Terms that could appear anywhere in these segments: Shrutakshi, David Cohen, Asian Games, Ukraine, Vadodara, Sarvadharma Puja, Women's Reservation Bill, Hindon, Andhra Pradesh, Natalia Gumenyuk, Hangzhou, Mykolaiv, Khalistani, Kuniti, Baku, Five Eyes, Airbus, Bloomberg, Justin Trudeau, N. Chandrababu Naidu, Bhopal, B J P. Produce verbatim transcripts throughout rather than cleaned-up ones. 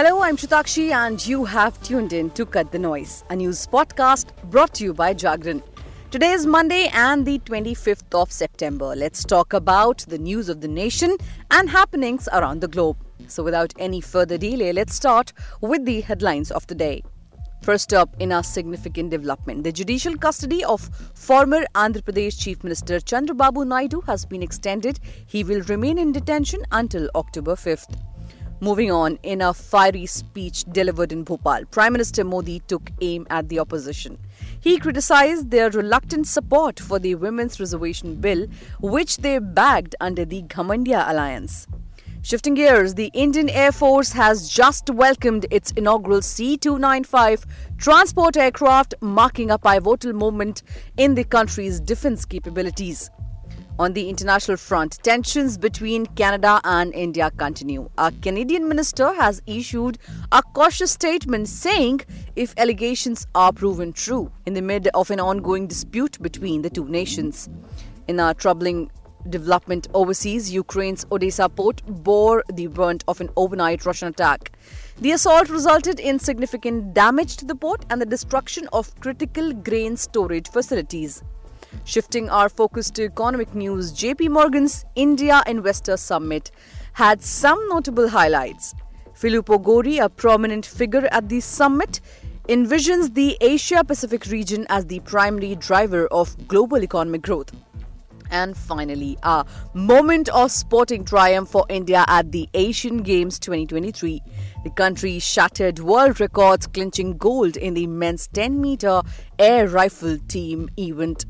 Hello, I'm Shrutakshi and you have tuned in to Cut the Noise, a news podcast brought to you by Jagran. Today is Monday and the twenty-fifth of September. Let's talk about the news of the nation and happenings around the globe. So without any further delay, let's start with the headlines of the day. First up, in a significant development, the judicial custody of former Andhra Pradesh Chief Minister Chandrababu Naidu has been extended. He will remain in detention until October fifth. Moving on, in a fiery speech delivered in Bhopal, Prime Minister Modi took aim at the opposition. He criticised their reluctant support for the Women's Reservation Bill, which they bagged under the Ghamandia alliance. Shifting gears, the Indian Air Force has just welcomed its inaugural C two ninety-five transport aircraft, marking a pivotal moment in the country's defence capabilities. On the international front, tensions between Canada and India continue. A Canadian minister has issued a cautious statement saying if allegations are proven true, in the midst of an ongoing dispute between the two nations. In a troubling development overseas, Ukraine's Odessa port bore the brunt of an overnight Russian attack. The assault resulted in significant damage to the port and the destruction of critical grain storage facilities. Shifting our focus to economic news, J P Morgan's India Investor Summit had some notable highlights. Filippo Gori, a prominent figure at the summit, envisions the Asia-Pacific region as the primary driver of global economic growth. And finally, a moment of sporting triumph for India at the Asian Games twenty twenty-three. The country shattered world records, clinching gold in the men's ten meter air rifle team event.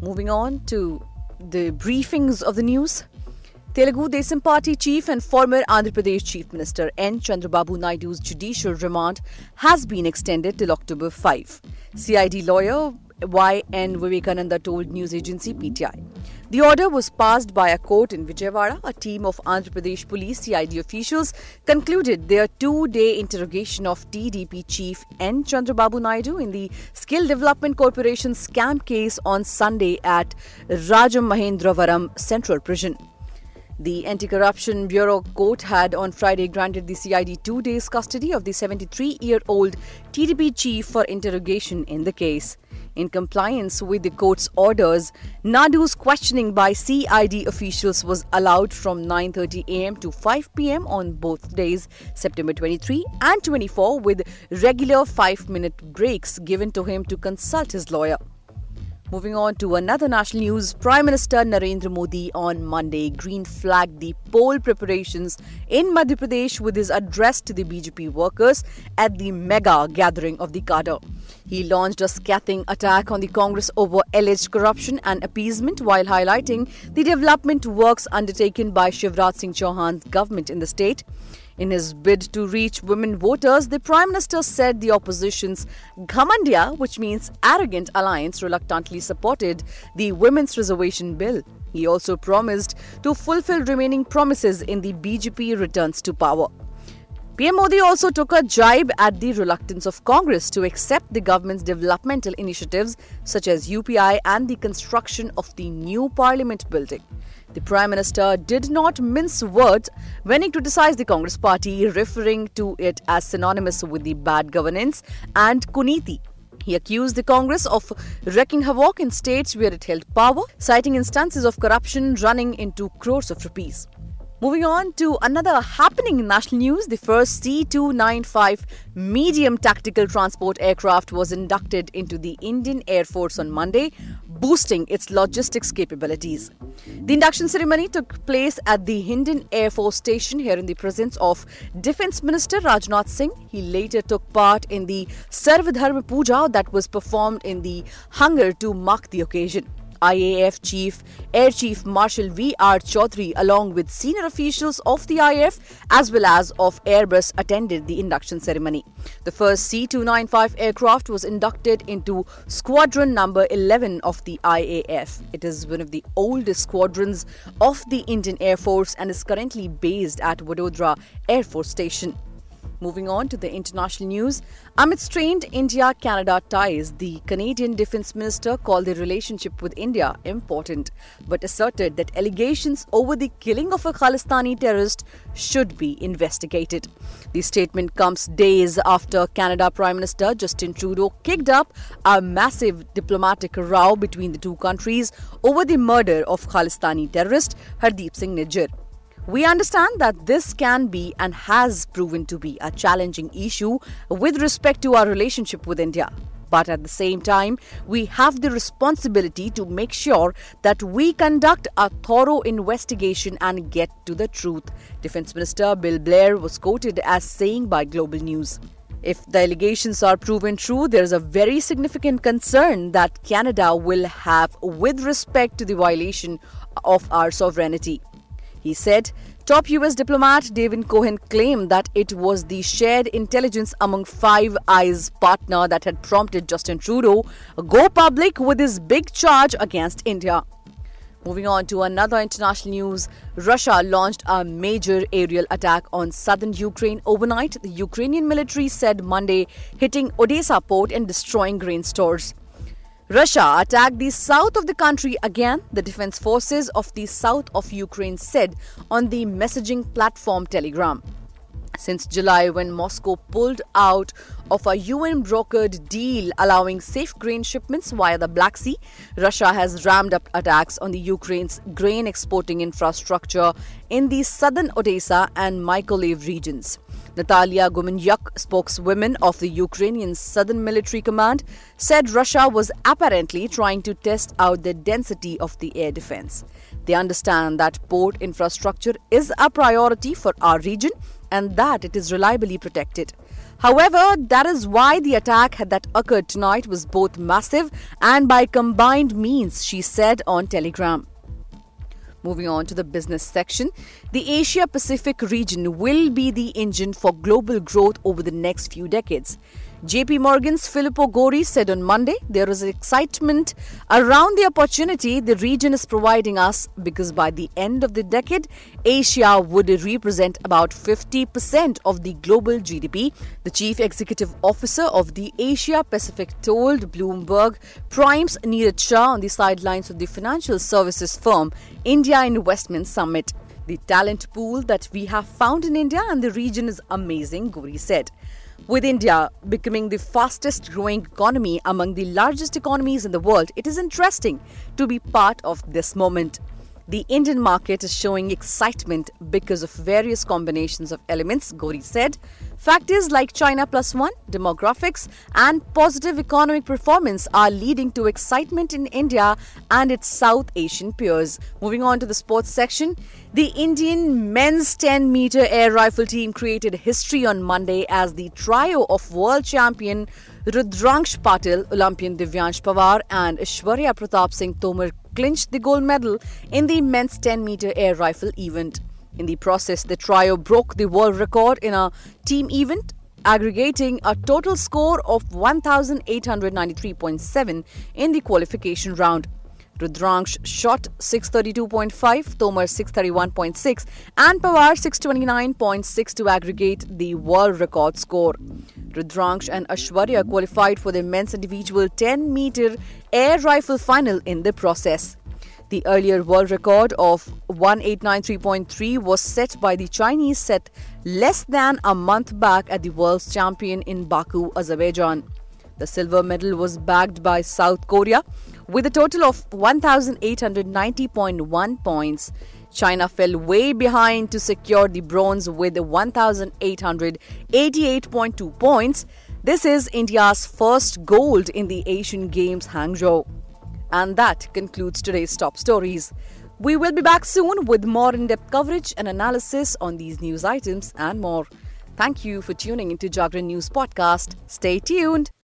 Moving on to the briefings of the news. Telugu Desam Party Chief and former Andhra Pradesh Chief Minister N. Chandrababu Naidu's judicial remand has been extended till October fifth. C I D lawyer Y N Vivekananda told news agency P T I. The order was passed by a court in Vijayawada. A team of Andhra Pradesh police C I D officials concluded their two-day interrogation of T D P chief N. Chandrababu Naidu in the Skill Development Corporation scam case on Sunday at Rajamahendravaram Central Prison. The Anti-Corruption Bureau court had on Friday granted the C I D two days custody of the seventy-three-year-old T D P chief for interrogation in the case. In compliance with the court's orders, Naidu's questioning by C I D officials was allowed from nine thirty a.m. to five p.m. on both days, September twenty-three and twenty-four, with regular five-minute breaks given to him to consult his lawyer. Moving on to another national news, Prime Minister Narendra Modi on Monday green flagged the poll preparations in Madhya Pradesh with his address to the B J P workers at the mega gathering of the cadre. He launched a scathing attack on the Congress over alleged corruption and appeasement while highlighting the development works undertaken by Shivraj Singh Chauhan's government in the state. In his bid to reach women voters, the Prime Minister said the opposition's Ghamandia, which means arrogant alliance, reluctantly supported the Women's Reservation Bill. He also promised to fulfill remaining promises in the B J P returns to power. P M Modi also took a jibe at the reluctance of Congress to accept the government's developmental initiatives such as U P I and the construction of the new parliament building. The Prime Minister did not mince words when he criticised the Congress party, referring to it as synonymous with the bad governance and Kuniti. He accused the Congress of wreaking havoc in states where it held power, citing instances of corruption running into crores of rupees. Moving on to another happening in national news, the first C two ninety-five medium tactical transport aircraft was inducted into the Indian Air Force on Monday, boosting its logistics capabilities. The induction ceremony took place at the Hindon Air Force Station here in the presence of Defence Minister Rajnath Singh. He later took part in the Sarvadharma Puja that was performed in the hangar to mark the occasion. I A F Chief Air Chief Marshal V. R. Chaudhary along with senior officials of the I A F as well as of Airbus attended the induction ceremony. The first C two ninety-five aircraft was inducted into Squadron number eleven of the I A F. It is one of the oldest squadrons of the Indian Air Force and is currently based at Vadodara Air Force Station. Moving on to the international news, amid strained India-Canada ties, the Canadian Defence Minister called the relationship with India important, but asserted that allegations over the killing of a Khalistani terrorist should be investigated. The statement comes days after Canada Prime Minister Justin Trudeau kicked up a massive diplomatic row between the two countries over the murder of Khalistani terrorist Hardeep Singh Nijjar. We understand that this can be and has proven to be a challenging issue with respect to our relationship with India. But at the same time, we have the responsibility to make sure that we conduct a thorough investigation and get to the truth, Defence Minister Bill Blair was quoted as saying by Global News. If the allegations are proven true, there is a very significant concern that Canada will have with respect to the violation of our sovereignty. He said, top U S diplomat David Cohen claimed that it was the shared intelligence among Five Eyes partner that had prompted Justin Trudeau to go public with his big charge against India. Moving on to another international news, Russia launched a major aerial attack on southern Ukraine overnight, the Ukrainian military said Monday, hitting Odessa port and destroying grain stores. Russia attacked the south of the country again, the defense forces of the south of Ukraine said on the messaging platform Telegram. Since July, when Moscow pulled out of a U N-brokered deal allowing safe grain shipments via the Black Sea, Russia has ramped up attacks on the Ukraine's grain-exporting infrastructure in the southern Odessa and Mykolaiv regions. Natalia Gumenyuk, spokeswoman of the Ukrainian Southern Military Command, said Russia was apparently trying to test out the density of the air defense. They understand that port infrastructure is a priority for our region and that it is reliably protected. However, that is why the attack that occurred tonight was both massive and by combined means, she said on Telegram. Moving on to the business section, the Asia-Pacific region will be the engine for global growth over the next few decades. J P Morgan's Filippo Gori said on Monday, there is excitement around the opportunity the region is providing us because by the end of the decade, Asia would represent about fifty percent of the global G D P, the chief executive officer of the Asia-Pacific told Bloomberg. Prime's Neeraj Shah on the sidelines of the financial services firm India Investment Summit. The talent pool that we have found in India and the region is amazing, Gori said. With India becoming the fastest growing economy among the largest economies in the world, it is interesting to be part of this moment. The Indian market is showing excitement because of various combinations of elements, Gori said. Factors like China plus one, demographics and positive economic performance are leading to excitement in India and its South Asian peers. Moving on to the sports section, the Indian men's ten meter air rifle team created history on Monday as the trio of world champion Rudraksh Patil, Olympian Divyansh Pawar and Aishwarya Pratap Singh Tomar clinched the gold medal in the men's ten meter air rifle event. In the process, the trio broke the world record in a team event, aggregating a total score of one thousand eight hundred ninety-three point seven in the qualification round. Rudraksh shot six thirty-two point five, Tomar six thirty-one point six and Pawar six twenty-nine point six to aggregate the world record score. Rudraksh and Aishwarya qualified for the men's individual ten meter air rifle final in the process. The earlier world record of one eight nine three point three was set by the Chinese set less than a month back at the World's Champion in Baku, Azerbaijan. The silver medal was bagged by South Korea with a total of one thousand eight hundred ninety point one points. China fell way behind to secure the bronze with one thousand eight hundred eighty-eight point two points. This is India's first gold in the Asian Games Hangzhou. And that concludes today's top stories. We will be back soon with more in-depth coverage and analysis on these news items and more. Thank you for tuning into Jagran News Podcast. Stay tuned.